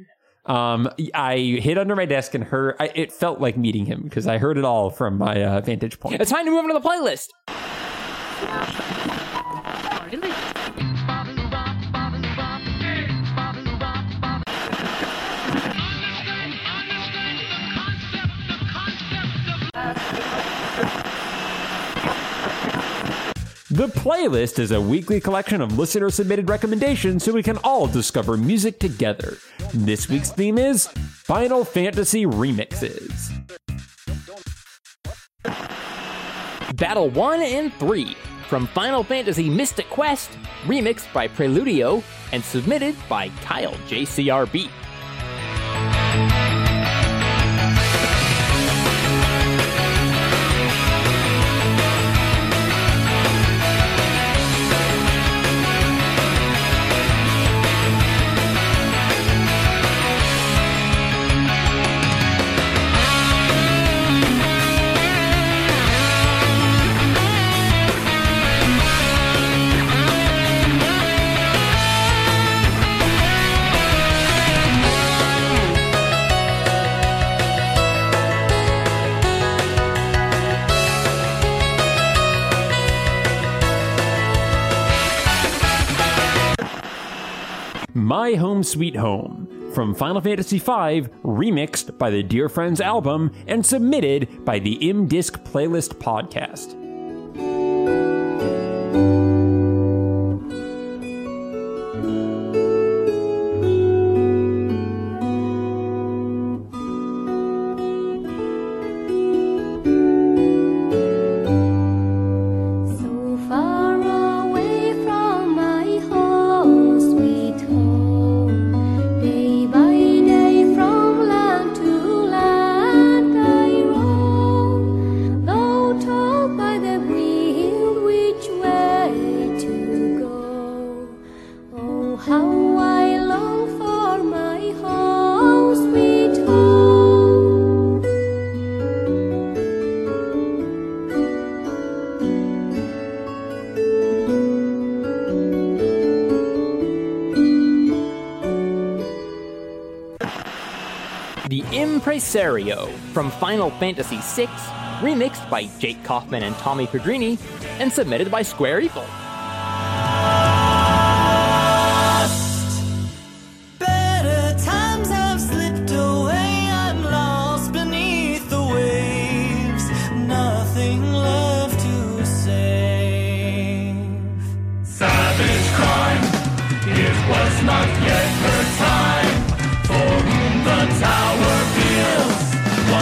I hid under my desk and heard, it felt like meeting him because I heard it all from my vantage point. It's time to move on to the playlist. The playlist is a weekly collection of listener-submitted recommendations so we can all discover music together. This week's theme is Final Fantasy Remixes. Battle 1 and 3 from Final Fantasy Mystic Quest, remixed by Preludio and submitted by Kyle JCRB. My Home Sweet Home from Final Fantasy V, remixed by the Dear Friends album and submitted by the M-Disc Playlist Podcast. Impresario from Final Fantasy VI, remixed by Jake Kaufman and Tommy Pedrini, and submitted by Square Evil.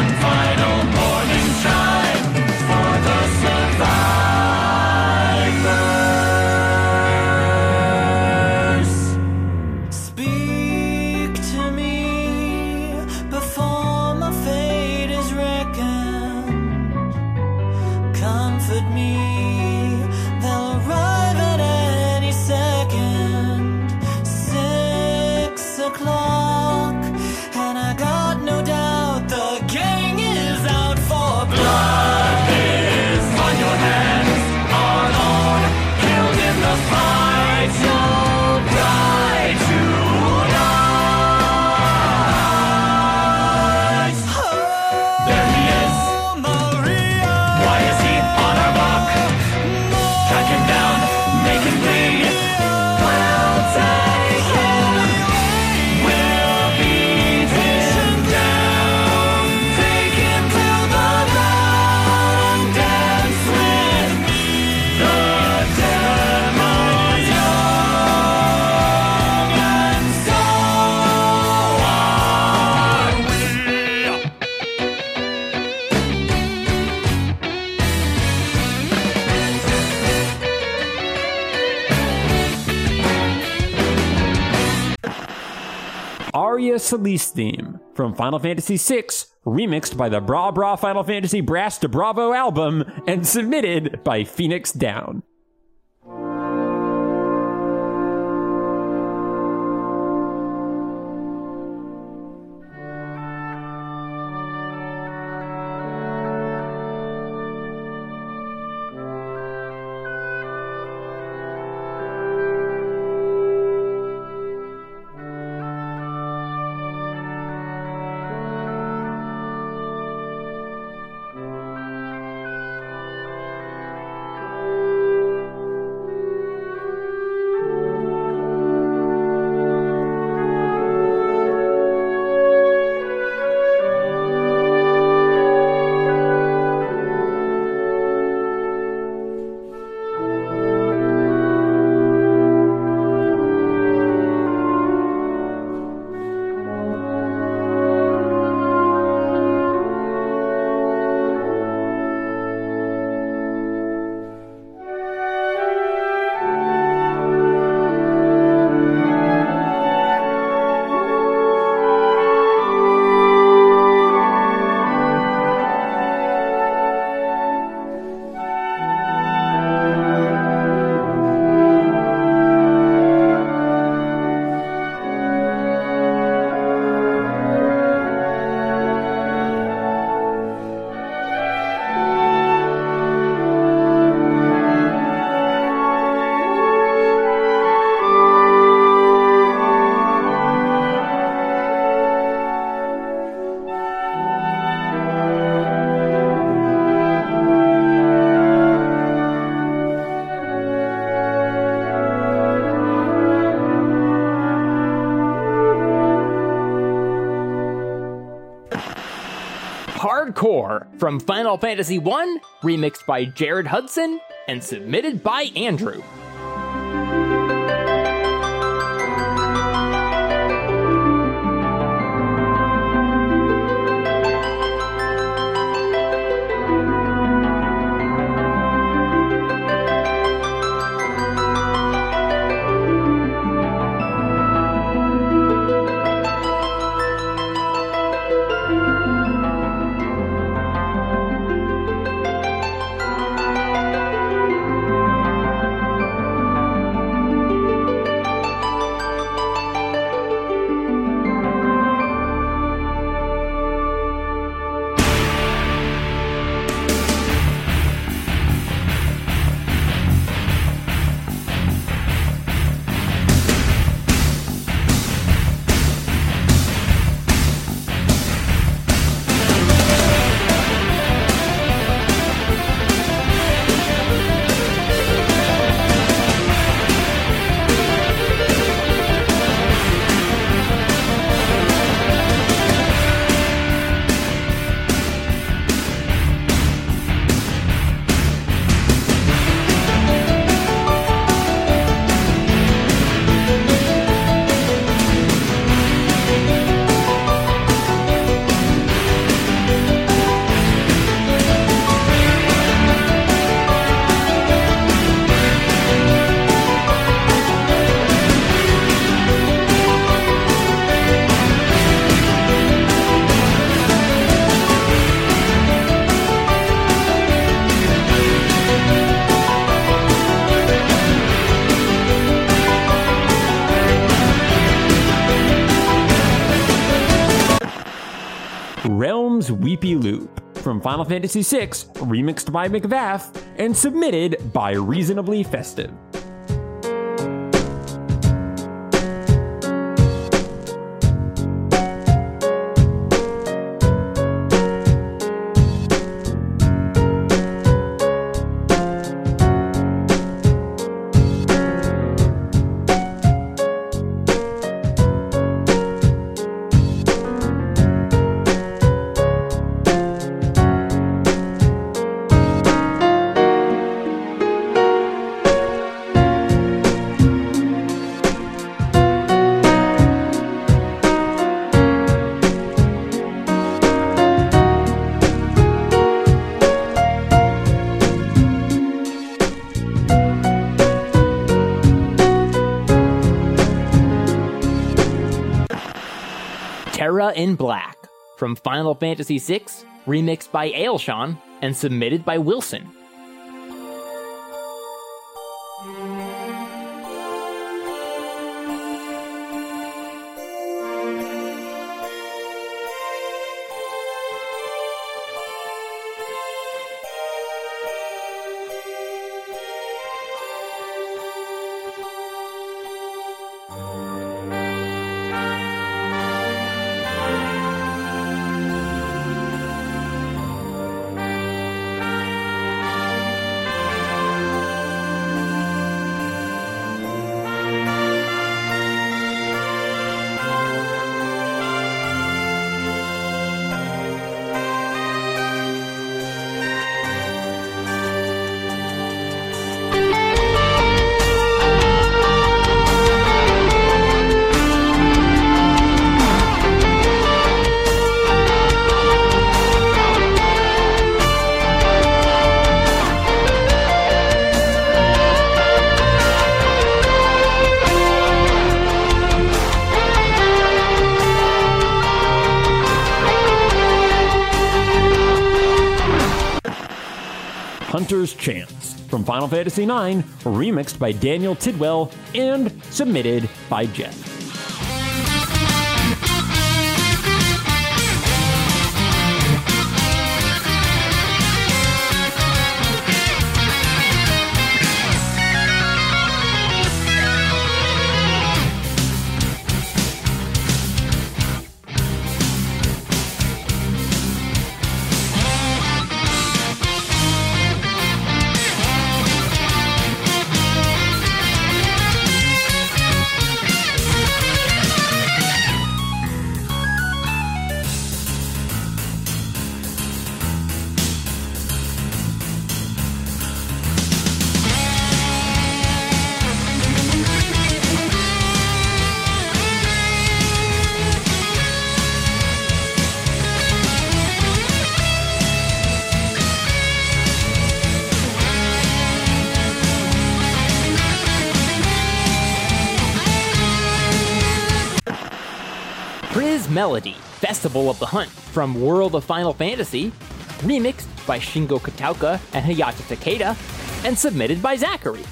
Final morning chime for the survivor. Materia Solis theme from Final Fantasy VI, remixed by the Bra Bra Final Fantasy Brass to Bravo album and submitted by Phoenix Down. From Final Fantasy I, remixed by Jared Hudson and submitted by Andrew. Weepy Loop from Final Fantasy VI, remixed by McVaff and submitted by Reasonably Festive. Era in Black from Final Fantasy VI, remixed by Ailshan and submitted by Wilson. Chance from Final Fantasy IX, remixed by Daniel Tidwell and submitted by Jeff. Melody, Festival of the Hunt, from World of Final Fantasy, remixed by Shingo Kataoka and Hayata Takeda, and submitted by Zachary.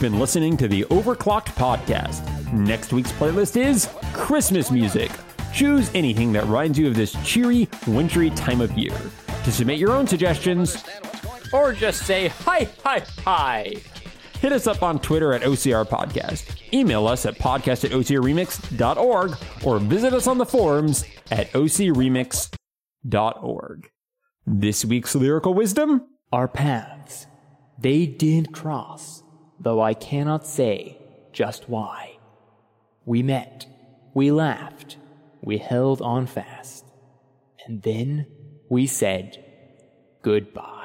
Been listening to the Overclocked Podcast. Next week's playlist is Christmas music. Choose anything that reminds you of this cheery, wintry time of year. To submit your own suggestions, or just say hi, hi, hi, hit us up on Twitter at OCR Podcast. Email us at podcast@OCRemix.org or visit us on the forums at OCRemix.org. This week's lyrical wisdom: our paths, they did cross, though I cannot say just why. We met, we laughed, we held on fast, and then we said goodbye.